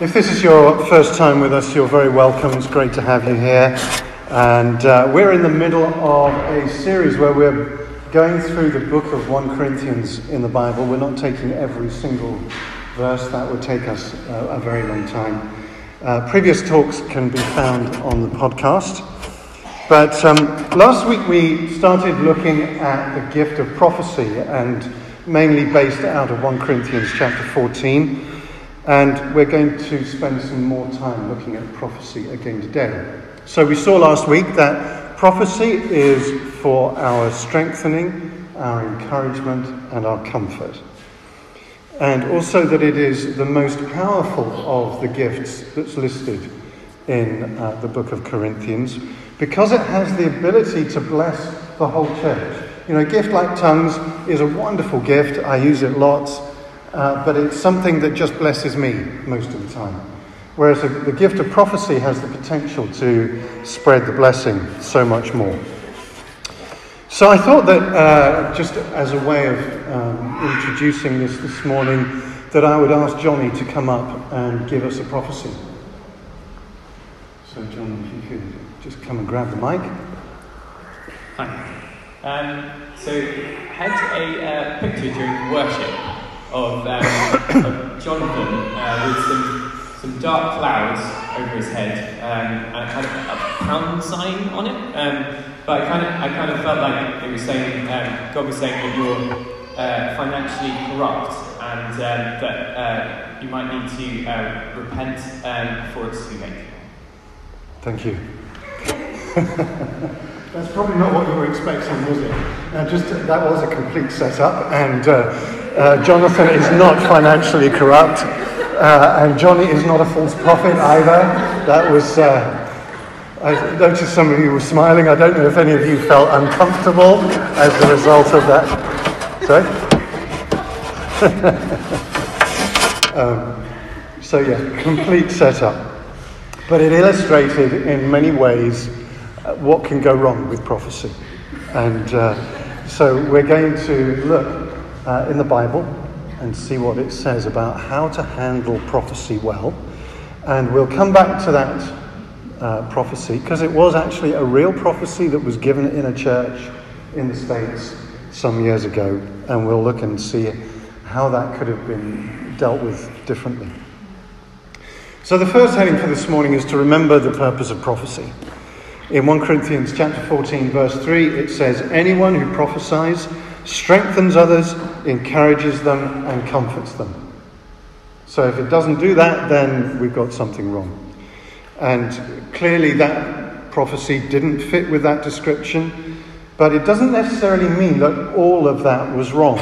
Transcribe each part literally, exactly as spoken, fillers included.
If this is your first time with us, you're very welcome. It's great to have you here. And uh, we're in the middle of a series where we're going through the book of First Corinthians in the Bible. We're not taking every single verse. That would take us uh, a very long time. Uh, previous talks can be found on the podcast. But um, last week we started looking at the gift of prophecy, and mainly based out of First Corinthians chapter fourteen. And we're going to spend some more time looking at prophecy again today. So we saw last week that prophecy is for our strengthening, our encouragement, and our comfort. And also that it is the most powerful of the gifts that's listed in uh, the book of Corinthians, because it has the ability to bless the whole church. You know, a gift like tongues is a wonderful gift. I use it lots. Uh, but it's something that just blesses me most of the time. Whereas the, the gift of prophecy has the potential to spread the blessing so much more. So I thought that uh, just as a way of um, introducing this this morning, that I would ask Johnny to come up and give us a prophecy. So John, if you could just come and grab the mic. Hi. Um, so had a uh, picture during worship Of, um, of Jonathan uh, with some some dark clouds over his head um, and kind of a pound sign on it. Um, but I kind of I kind of felt like it was saying um, God was saying that you're uh, financially corrupt and um, that uh, you might need to uh, repent um, before it's too late. Thank you. That's probably not what you were expecting, was it? Now, just that was a complete setup, and. Uh, Uh, Jonathan is not financially corrupt, uh, and Johnny is not a false prophet either. That was, uh, I noticed some of you were smiling. I don't know if any of you felt uncomfortable as a result of that. Sorry? um, so yeah, complete setup. But it illustrated in many ways what can go wrong with prophecy. And uh, so we're going to look Uh, in the Bible and see what it says about how to handle prophecy well. And we'll come back to that uh, prophecy, because it was actually a real prophecy that was given in a church in the States some years ago. And we'll look and see how that could have been dealt with differently. So the first heading for this morning is to remember the purpose of prophecy. In First Corinthians chapter fourteen, verse three, it says, "Anyone who prophesies strengthens others, encourages them, and comforts them." So if it doesn't do that, then we've got something wrong. And clearly that prophecy didn't fit with that description, but it doesn't necessarily mean that all of that was wrong.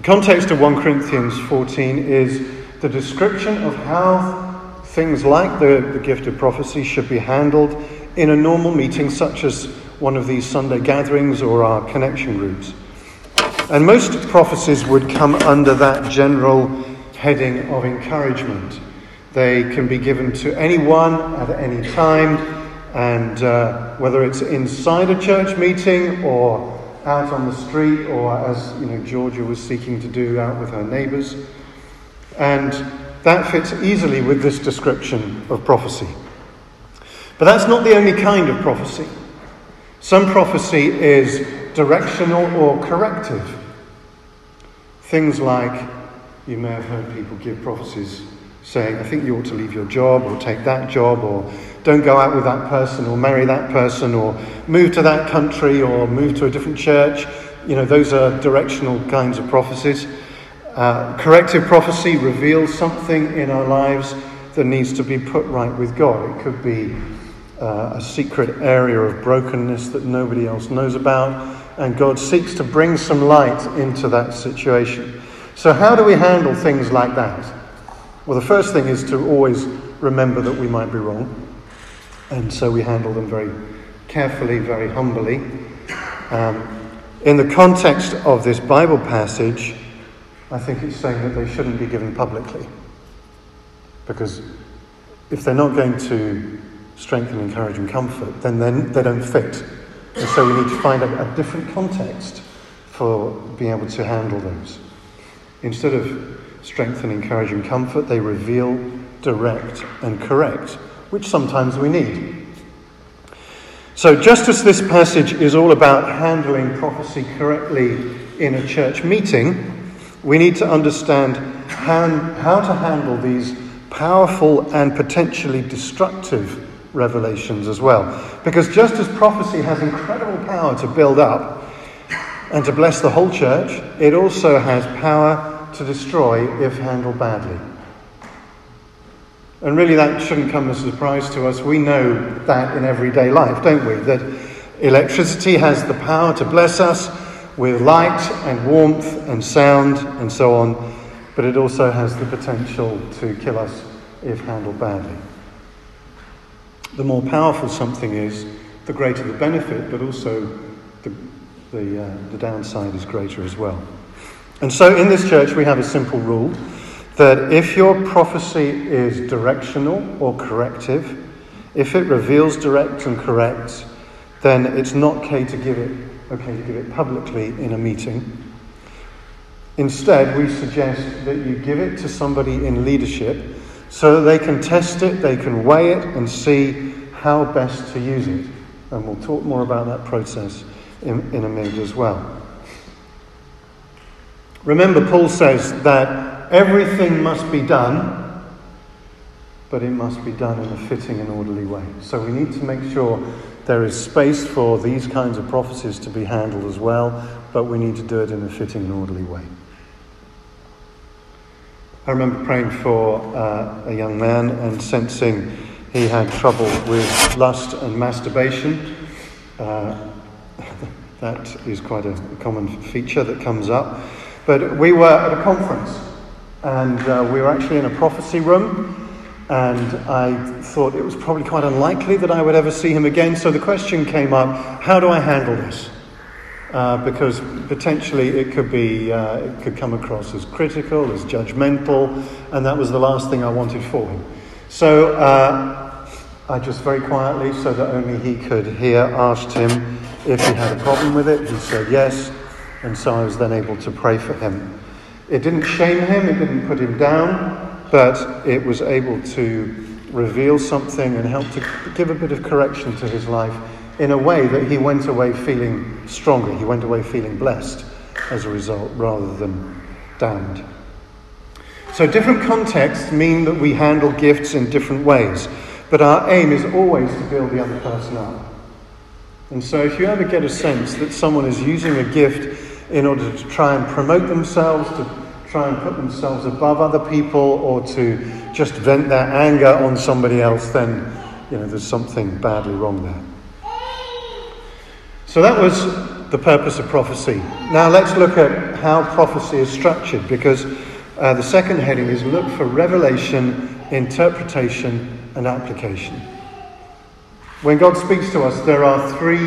The context of First Corinthians fourteen is the description of how things like the, the gift of prophecy should be handled in a normal meeting, such as one of these Sunday gatherings or our connection groups. And most prophecies would come under that general heading of encouragement. They can be given to anyone at any time, and uh, whether it's inside a church meeting or out on the street, or as you know Georgia was seeking to do, out with her neighbours. And that fits easily with this description of prophecy. But that's not the only kind of prophecy. Some prophecy is directional or corrective. Things like, you may have heard people give prophecies saying, "I think you ought to leave your job," or "take that job," or "don't go out with that person," or "marry that person," or "move to that country," or "move to a different church." You know, those are directional kinds of prophecies. Uh, corrective prophecy reveals something in our lives that needs to be put right with God. It could be Uh, a secret area of brokenness that nobody else knows about, and God seeks to bring some light into that situation. So how do we handle things like that? Well, the first thing is to always remember that we might be wrong, and so we handle them very carefully, very humbly. Um, in the context of this Bible passage, I think it's saying that they shouldn't be given publicly, because if they're not going to strength and encourage and comfort, then they don't fit. And so we need to find a, a different context for being able to handle those. Instead of strengthen, encourage and comfort. They reveal, direct and correct, which sometimes we need. So just as this passage is all about handling prophecy correctly in a church meeting, we need to understand how, how to handle these powerful and potentially destructive revelations as well. Because just as prophecy has incredible power to build up and to bless the whole church, it also has power to destroy if handled badly. And really that shouldn't come as a surprise to us. We know that in everyday life, don't we? That electricity has the power to bless us with light and warmth and sound and so on, but it also has the potential to kill us if handled badly. The more powerful something is, the greater the benefit, but also the, the, uh, the downside is greater as well. And so in this church we have a simple rule, that if your prophecy is directional or corrective, if it reveals, direct and corrects, then it's not okay to give it, okay to give it publicly in a meeting. Instead, we suggest that you give it to somebody in leadership so that they can test it, they can weigh it and see how best to use it. And we'll talk more about that process in, in a minute as well. Remember, Paul says that everything must be done, but it must be done in a fitting and orderly way. So we need to make sure there is space for these kinds of prophecies to be handled as well, but we need to do it in a fitting and orderly way. I remember praying for uh, a young man and sensing he had trouble with lust and masturbation. Uh, that is quite a common feature that comes up. But we were at a conference. And uh, we were actually in a prophecy room, and I thought it was probably quite unlikely that I would ever see him again. So the question came up, how do I handle this? Uh, because potentially it could be, uh, it could come across as critical, as judgmental, and that was the last thing I wanted for him. So uh, I just very quietly, so that only he could hear, asked him if he had a problem with it. He said yes, and so I was then able to pray for him. It didn't shame him, it didn't put him down, but it was able to reveal something and help to give a bit of correction to his life in a way that he went away feeling stronger. He went away feeling blessed as a result rather than damned. So different contexts mean that we handle gifts in different ways, but our aim is always to build the other person up. And so if you ever get a sense that someone is using a gift in order to try and promote themselves, to try and put themselves above other people, or to just vent their anger on somebody else, then, you know, there's something badly wrong there. So that was the purpose of prophecy. Now let's look at how prophecy is structured, because uh, the second heading is look for revelation, interpretation, and application. When God speaks to us, there are three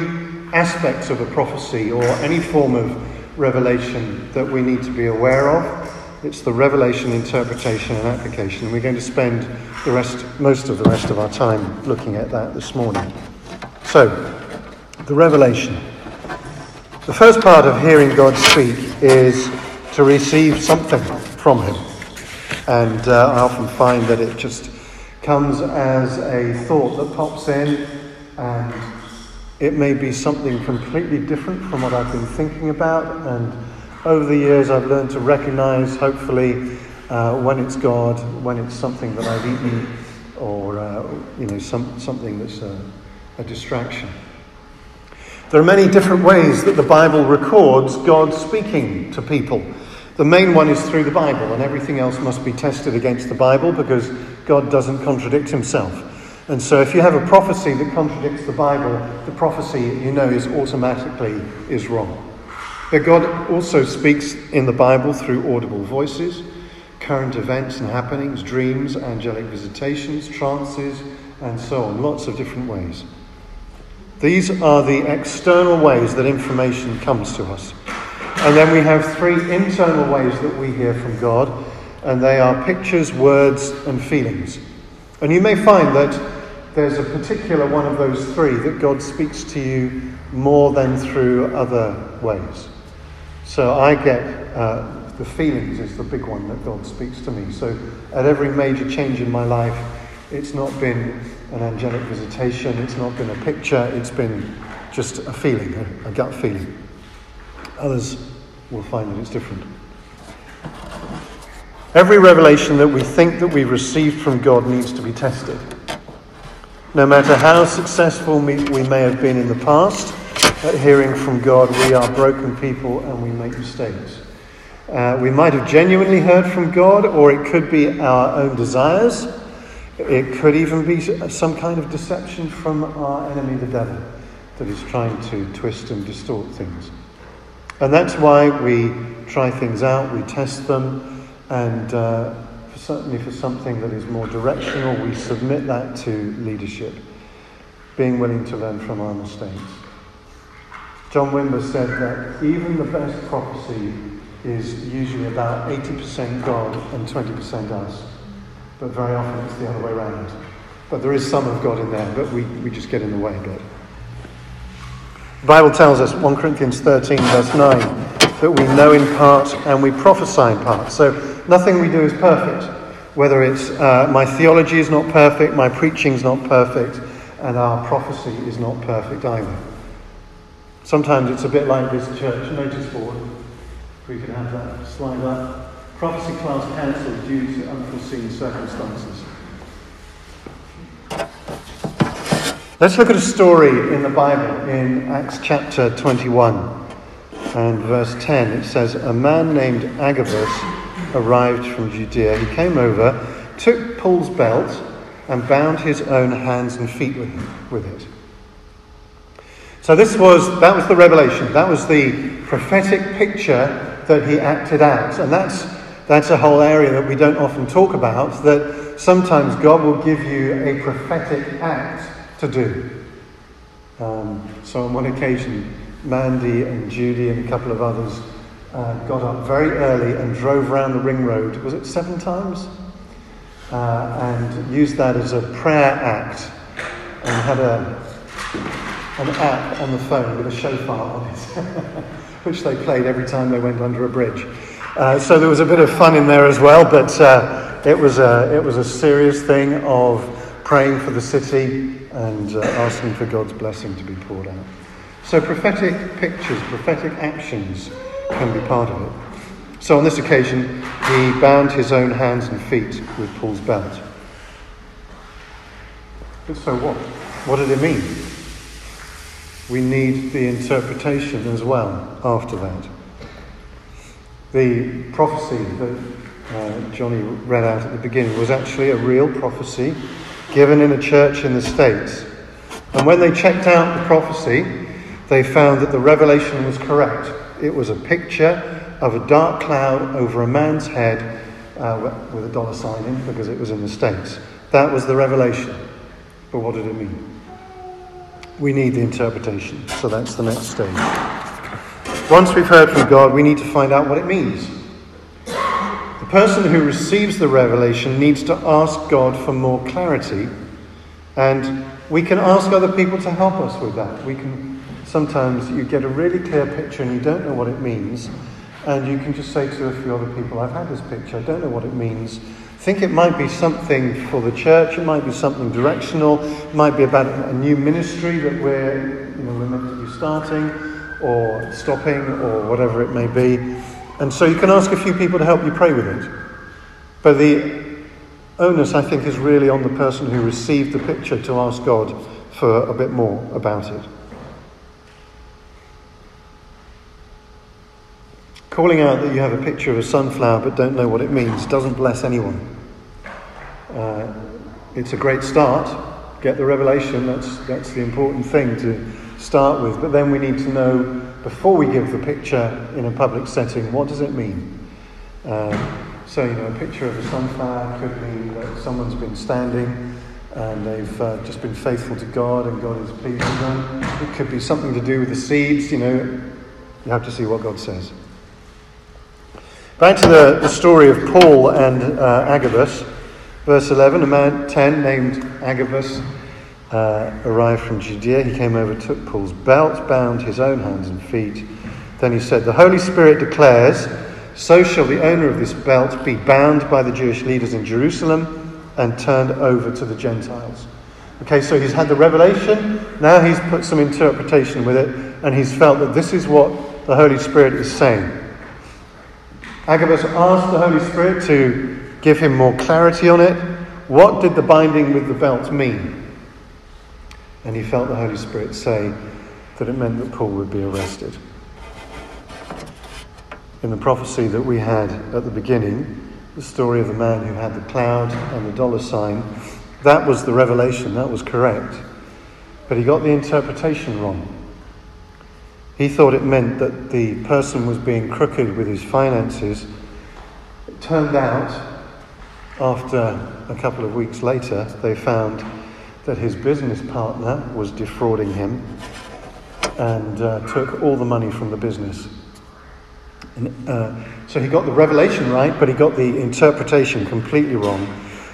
aspects of a prophecy or any form of revelation that we need to be aware of. It's the revelation, interpretation and application, and we're going to spend the rest, most of the rest of our time looking at that this morning. So, the revelation. The first part of hearing God speak is to receive something from him, and uh, I often find that it just comes as a thought that pops in, and it may be something completely different from what I've been thinking about, and over the years I've learned to recognize, hopefully, uh, when it's God, when it's something that I've eaten, or uh, you know, some, something that's a, a distraction. There are many different ways that the Bible records God speaking to people. The main one is through the Bible, and everything else must be tested against the Bible because God doesn't contradict himself. And so if you have a prophecy that contradicts the Bible, the prophecy, you know, is automatically is wrong. But God also speaks in the Bible through audible voices, current events and happenings, dreams, angelic visitations, trances, and so on. Lots of different ways. These are the external ways that information comes to us. And then we have three internal ways that we hear from God, and they are pictures, words, and feelings. And you may find that there's a particular one of those three that God speaks to you more than through other ways. So I get uh, the feelings is the big one that God speaks to me. So at every major change in my life, it's not been an angelic visitation, it's not been a picture, it's been just a feeling, a, a gut feeling. Others will find that it's different. Every revelation that we think that we received from God needs to be tested. No matter how successful we may have been in the past at hearing from God, we are broken people and we make mistakes. Uh, we might have genuinely heard from God, or it could be our own desires. It could even be some kind of deception from our enemy, the devil, that is trying to twist and distort things. And that's why we try things out, we test them. And uh, for certainly for something that is more directional, we submit that to leadership, being willing to learn from our mistakes. John Wimber said that even the best prophecy is usually about eighty percent God and twenty percent us. But very often it's the other way around. But there is some of God in there, but we, we just get in the way a bit. The Bible tells us, First Corinthians thirteen, verse nine, that we know in part and we prophesy in part. So nothing we do is perfect, whether it's uh, my theology is not perfect, my preaching is not perfect, and our prophecy is not perfect either. Sometimes it's a bit like this church notice board. If we could have that slide up. Prophecy class cancelled due to unforeseen circumstances. Let's look at a story in the Bible in Acts chapter twenty-one and verse ten. It says, a man named Agabus arrived from Judea. He came over, took Paul's belt, and bound his own hands and feet with him, with it. So this was that was the revelation. That was the prophetic picture that he acted out, and that's that's a whole area that we don't often talk about. That sometimes God will give you a prophetic act to do. Um, so on one occasion, Mandy and Judy and a couple of others Uh, got up very early and drove around the ring road, was it seven times? Uh, and used that as a prayer act, and had a an app on the phone with a shofar on it, which they played every time they went under a bridge. Uh, so there was a bit of fun in there as well, but uh, it was a, it was a serious thing of praying for the city and uh, asking for God's blessing to be poured out. So prophetic pictures, prophetic actions can be part of it. So on this occasion, he bound his own hands and feet with Paul's belt. But so what? What did it mean? We need the interpretation as well after that. The prophecy that uh, Johnny read out at the beginning was actually a real prophecy given in a church in the States. And when they checked out the prophecy, they found that the revelation was correct. It was a picture of a dark cloud over a man's head uh, with a dollar sign in, because it was in the States. That was the revelation. But what did it mean? We need the interpretation. So that's the next stage. Once we've heard from God, we need to find out what it means. The person who receives the revelation needs to ask God for more clarity. And we can ask other people to help us with that. We can. Sometimes you get a really clear picture and you don't know what it means, and you can just say to a few other people, I've had this picture, I don't know what it means. I think it might be something for the church, it might be something directional, it might be about a new ministry that we're, you know, we're meant to be starting or stopping or whatever it may be. And so you can ask a few people to help you pray with it. But the onus, I think, is really on the person who received the picture to ask God for a bit more about it. Calling out that you have a picture of a sunflower but don't know what it means doesn't bless anyone. Uh, it's a great start. Get the revelation. That's that's the important thing to start with. But then we need to know, before we give the picture in a public setting, what does it mean? Uh, so, you know, a picture of a sunflower could mean that someone's been standing and they've uh, just been faithful to God and God is pleased with them. It could be something to do with the seeds. You know, you have to see what God says. Back to the, the story of Paul and uh, Agabus. Verse eleven, a man ten named Agabus uh, arrived from Judea. He came over, took Paul's belt, bound his own hands and feet. Then he said, the Holy Spirit declares so shall the owner of this belt be bound by the Jewish leaders in Jerusalem and turned over to the Gentiles. Okay, so he's had the revelation, now he's put some interpretation with it, and he's felt that this is what the Holy Spirit is saying. Agabus asked the Holy Spirit to give him more clarity on it. What did the binding with the belt mean? And he felt the Holy Spirit say that it meant that Paul would be arrested. In the prophecy that we had at the beginning, the story of the man who had the cloud and the dollar sign, that was the revelation, that was correct. But he got the interpretation wrong. He thought it meant that the person was being crooked with his finances. It turned out, after a couple of weeks later, they found that his business partner was defrauding him and uh, took all the money from the business. And, uh, so he got the revelation right, but he got the interpretation completely wrong.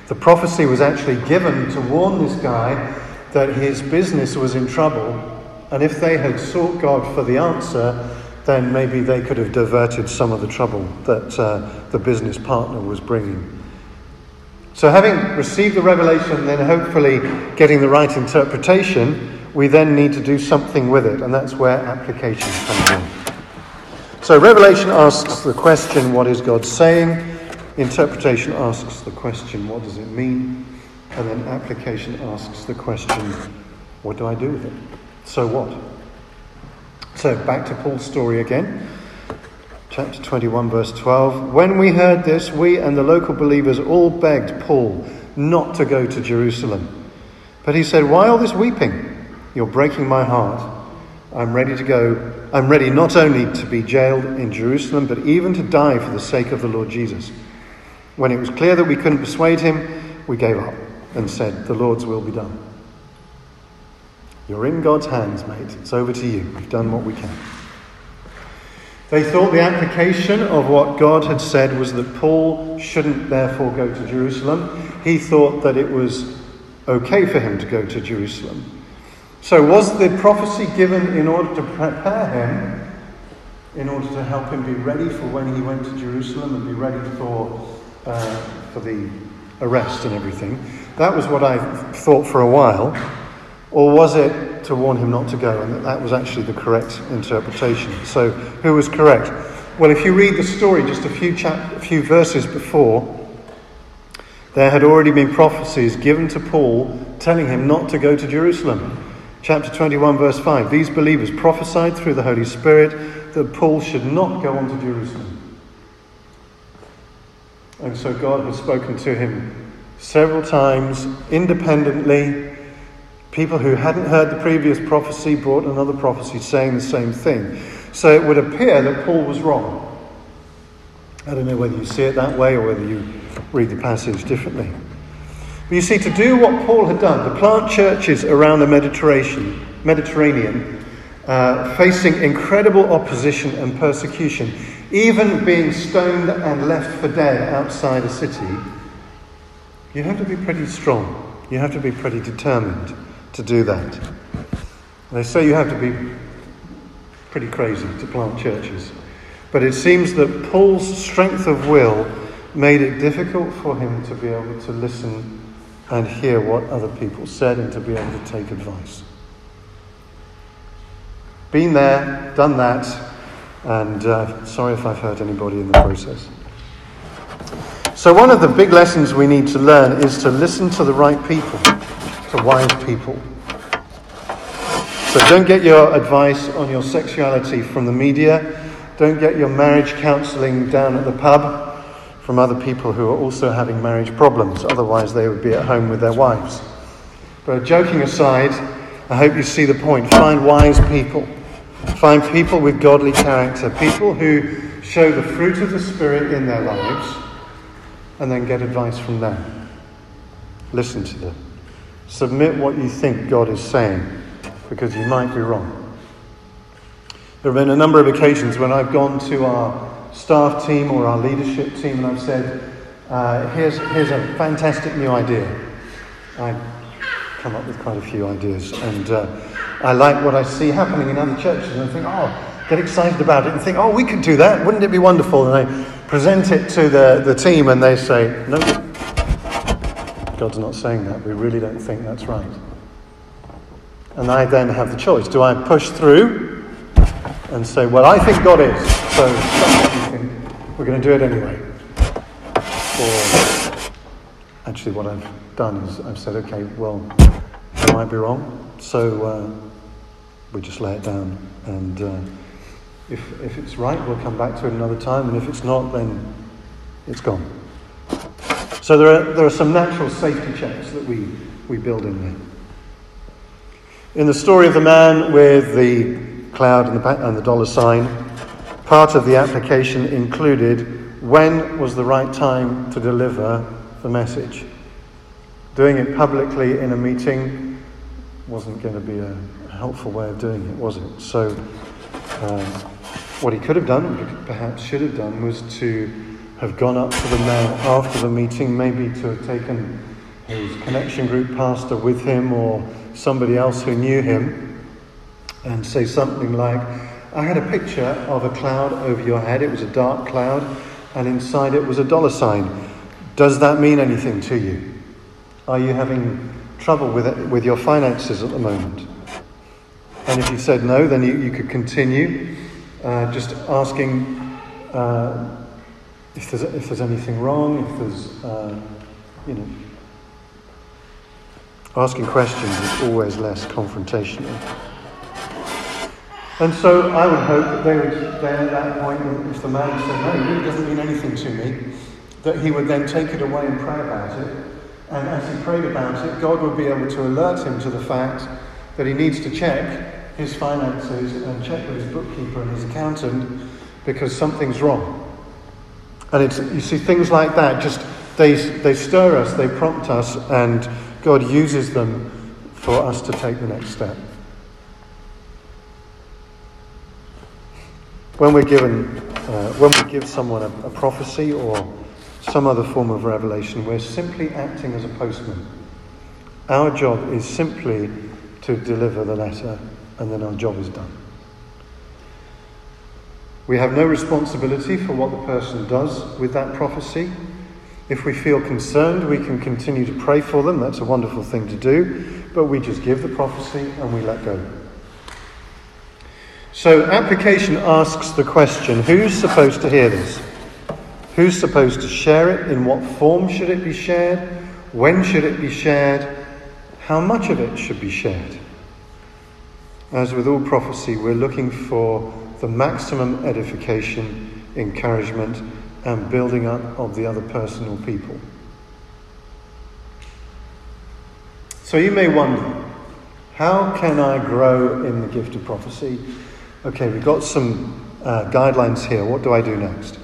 The prophecy was actually given to warn this guy that his business was in trouble, and if they had sought God for the answer, then maybe they could have diverted some of the trouble that uh, the business partner was bringing. So having received the revelation, then hopefully getting the right interpretation, we then need to do something with it, and that's where application comes in. So revelation asks the question, what is God saying? Interpretation asks the question, what does it mean? And then application asks the question, what do I do with it? So what? So back to Paul's story again. Chapter twenty-one, verse twelve. When we heard this, we and the local believers all begged Paul not to go to Jerusalem. But he said, why all this weeping? You're breaking my heart. I'm ready to go. I'm ready not only to be jailed in Jerusalem, but even to die for the sake of the Lord Jesus. When it was clear that we couldn't persuade him, we gave up and said, the Lord's will be done. You're in God's hands, mate. It's over to you. We've done what we can. They thought the application of what God had said was that Paul shouldn't therefore go to Jerusalem. He thought that it was okay for him to go to Jerusalem. So was the prophecy given in order to prepare him, in order to help him be ready for when he went to Jerusalem and be ready for uh, for the arrest and everything? That was what I thought for a while. Or was it to warn him not to go, and that, that was actually the correct interpretation? So who was correct? Well, if you read the story just a few chap- a few verses before, there had already been prophecies given to Paul telling him not to go to Jerusalem. Chapter twenty-one, verse five. These believers prophesied through the Holy Spirit that Paul should not go on to Jerusalem. And so God had spoken to him several times, independently. People who hadn't heard the previous prophecy brought another prophecy saying the same thing. So it would appear that Paul was wrong. I don't know whether you see it that way or whether you read the passage differently. But you see, to do what Paul had done, to plant churches around the Mediterranean, Mediterranean uh, facing incredible opposition and persecution, even being stoned and left for dead outside a city, you have to be pretty strong. You have to be pretty determined to do that. They say you have to be pretty crazy to plant churches. But it seems that Paul's strength of will made it difficult for him to be able to listen and hear what other people said and to be able to take advice. Been there, done that, and uh, sorry if I've hurt anybody in the process. So one of the big lessons we need to learn is to listen to the right people, to wise people. So don't get your advice on your sexuality from the media. Don't get your marriage counselling down at the pub from other people who are also having marriage problems, otherwise they would be at home with their wives. But joking aside, I hope you see the point. Find wise people. Find people with godly character, people who show the fruit of the Spirit in their lives, and then get advice from them. Listen to them. Submit what you think God is saying, because you might be wrong. There have been a number of occasions when I've gone to our staff team or our leadership team, and I've said, uh, here's here's a fantastic new idea. I come up with quite a few ideas, and uh, I like what I see happening in other churches, and I think, oh, get excited about it and think, oh, we could do that. Wouldn't it be wonderful? And I present it to the, the team and they say, no, God's not saying that. We really don't think that's right. And I then have the choice. Do I push through and say, well, I think God is, so we're going to do it anyway? Or actually what I've done is I've said, okay, well, I might be wrong, so uh, we just lay it down. And uh, if if it's right, we'll come back to it another time. And if it's not, then it's gone. So there are there are some natural safety checks that we, we build in there. In the story of the man with the cloud and the, and the dollar sign, part of the application included when was the right time to deliver the message. Doing it publicly in a meeting wasn't going to be a helpful way of doing it, was it? So um, what he could have done, perhaps should have done, was to have gone up to the man after the meeting, maybe to have taken his connection group pastor with him or somebody else who knew him, and say something like, I had a picture of a cloud over your head. It was a dark cloud, and inside it was a dollar sign. Does that mean anything to you? Are you having trouble with it, with your finances at the moment? And if you said no, then you, you could continue uh, just asking uh, if there's if there's anything wrong, if there's uh, you know. Asking questions is always less confrontational. And so I would hope that they would, then at that point, if the man said, no, it really doesn't mean anything to me, that he would then take it away and pray about it. And as he prayed about it, God would be able to alert him to the fact that he needs to check his finances and check with his bookkeeper and his accountant, because something's wrong. And it's, you see, things like that, just they they stir us, they prompt us, and God uses them for us to take the next step. When we're given, uh, when we give someone a, a prophecy or some other form of revelation, we're simply acting as a postman. Our job is simply to deliver the letter, and then our job is done. We have no responsibility for what the person does with that prophecy. If we feel concerned, we can continue to pray for them. That's a wonderful thing to do. But we just give the prophecy and we let go. So application asks the question, who's supposed to hear this? Who's supposed to share it? In what form should it be shared? When should it be shared? How much of it should be shared? As with all prophecy, we're looking for the maximum edification, encouragement, and building up of the other person or people. So you may wonder, how can I grow in the gift of prophecy? Okay, we've got some uh, guidelines here. What do I do next?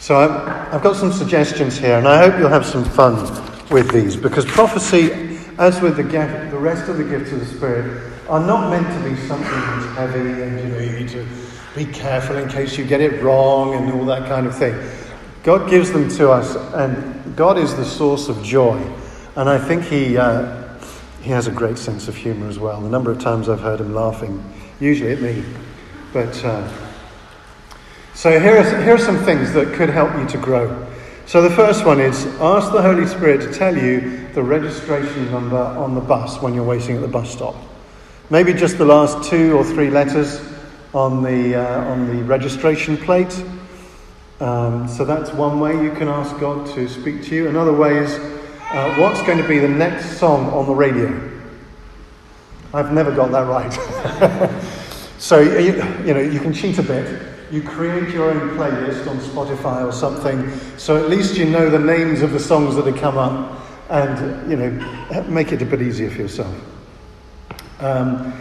So I've, I've got some suggestions here, and I hope you'll have some fun with these, because prophecy, as with the, gift, the rest of the gifts of the Spirit, are not meant to be something that's heavy and, you know, you need to be careful in case you get it wrong and all that kind of thing. God gives them to us, and God is the source of joy. And I think he uh, he has a great sense of humour as well. The number of times I've heard him laughing, usually at me. But uh, so here are, here are some things that could help you to grow. So the first one is, ask the Holy Spirit to tell you the registration number on the bus when you're waiting at the bus stop. Maybe just the last two or three letters on the uh, on the registration plate. Um, so that's one way you can ask God to speak to you. Another way is, uh, what's going to be the next song on the radio? I've never got that right. So you, you know, you can cheat a bit. You create your own playlist on Spotify or something, so at least you know the names of the songs that have come up, and you know, make it a bit easier for yourself. Um,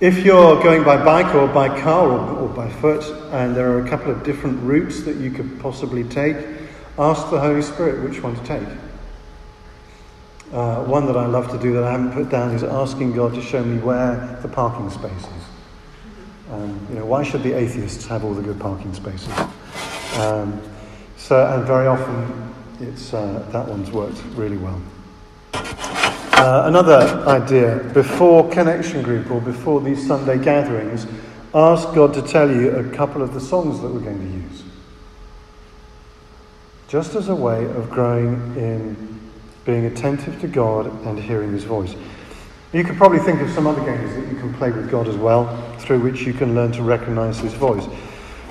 if you're going by bike or by car or, or by foot, and there are a couple of different routes that you could possibly take, ask the Holy Spirit which one to take. Uh, one that I love to do that I haven't put down is asking God to show me where the parking space is. Um, you know, why should the atheists have all the good parking spaces? Um, so, and very often, it's uh, that one's worked really well. Uh, another idea, before Connection Group or before these Sunday gatherings, ask God to tell you a couple of the songs that we're going to use. Just as a way of growing in being attentive to God and hearing His voice. You could probably think of some other games that you can play with God as well, through which you can learn to recognise His voice.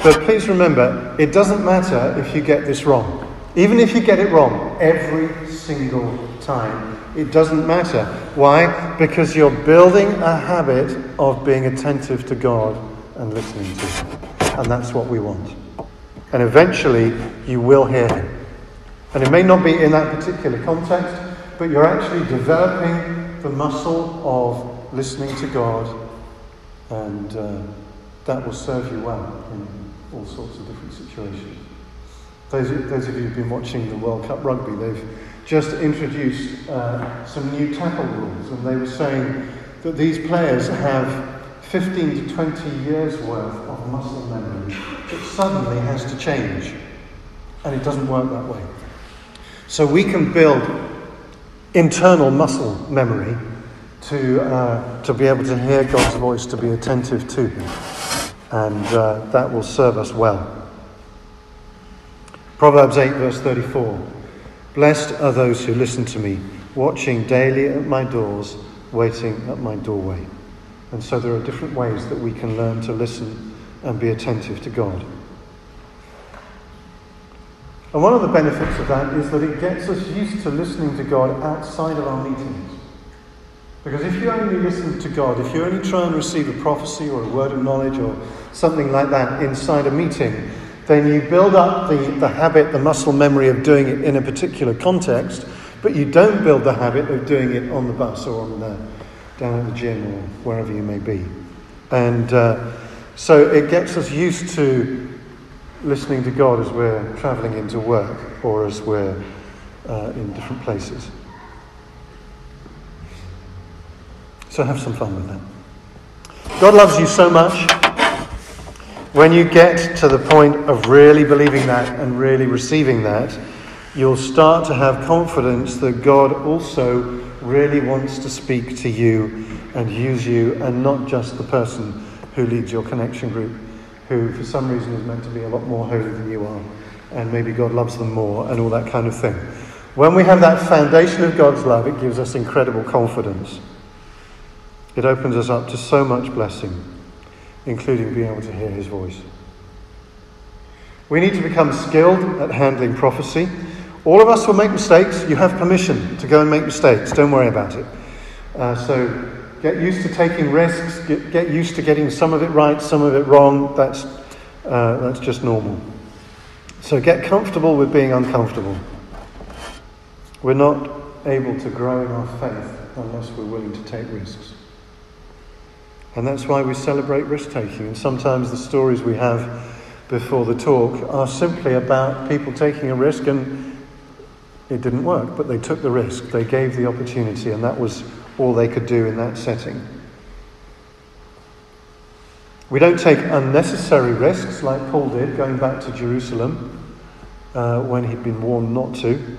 But please remember, it doesn't matter if you get this wrong. Even if you get it wrong, every single time, it doesn't matter. Why? Because you're building a habit of being attentive to God and listening to Him. And that's what we want. And eventually, you will hear Him. And it may not be in that particular context, but you're actually developing the muscle of listening to God, and uh, that will serve you well in all sorts of different situations. Those, those of you who've been watching the World Cup Rugby, they've just introduced uh, some new tackle rules, and they were saying that these players have fifteen to twenty years worth of muscle memory that suddenly has to change, and it doesn't work that way. So we can build internal muscle memory to uh, to be able to hear God's voice, to be attentive to Him, and uh, that will serve us well. Proverbs eight, verse thirty-four. Blessed are those who listen to me, watching daily at my doors, waiting at my doorway. And so there are different ways that we can learn to listen and be attentive to God. And one of the benefits of that is that it gets us used to listening to God outside of our meetings. Because if you only listen to God, if you only try and receive a prophecy or a word of knowledge or something like that inside a meeting, then you build up the, the habit, the muscle memory of doing it in a particular context, but you don't build the habit of doing it on the bus or on the, down at the gym or wherever you may be. And uh, so it gets us used to listening to God as we're travelling into work or as we're uh, in different places. So have some fun with that. God loves you so much. When you get to the point of really believing that and really receiving that, you'll start to have confidence that God also really wants to speak to you and use you, and not just the person who leads your connection group, who for some reason is meant to be a lot more holy than you are, and maybe God loves them more and all that kind of thing. When we have that foundation of God's love, it gives us incredible confidence. It opens us up to so much blessing, including being able to hear His voice. We need to become skilled at handling prophecy. All of us will make mistakes. You have permission to go and make mistakes. Don't worry about it. Uh, so get used to taking risks. Get, get used to getting some of it right, some of it wrong. That's, uh, that's just normal. So get comfortable with being uncomfortable. We're not able to grow in our faith unless we're willing to take risks. And that's why we celebrate risk-taking. And sometimes the stories we have before the talk are simply about people taking a risk, and it didn't work, but they took the risk. They gave the opportunity, and that was all they could do in that setting. We don't take unnecessary risks like Paul did, going back to Jerusalem uh, when he'd been warned not to.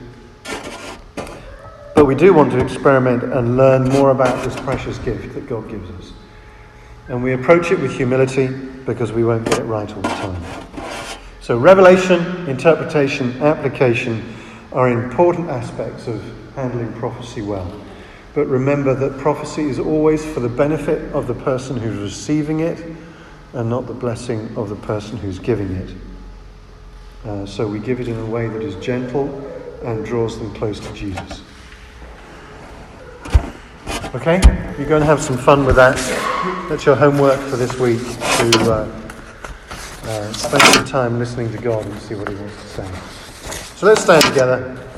But we do want to experiment and learn more about this precious gift that God gives us. And we approach it with humility, because we won't get it right all the time. So revelation, interpretation, application are important aspects of handling prophecy well. But remember that prophecy is always for the benefit of the person who's receiving it, and not the blessing of the person who's giving it. Uh, so we give it in a way that is gentle and draws them close to Jesus. Okay? You go and have some fun with that. That's your homework for this week, to uh, uh, spend some time listening to God and see what He wants to say. So let's stand together.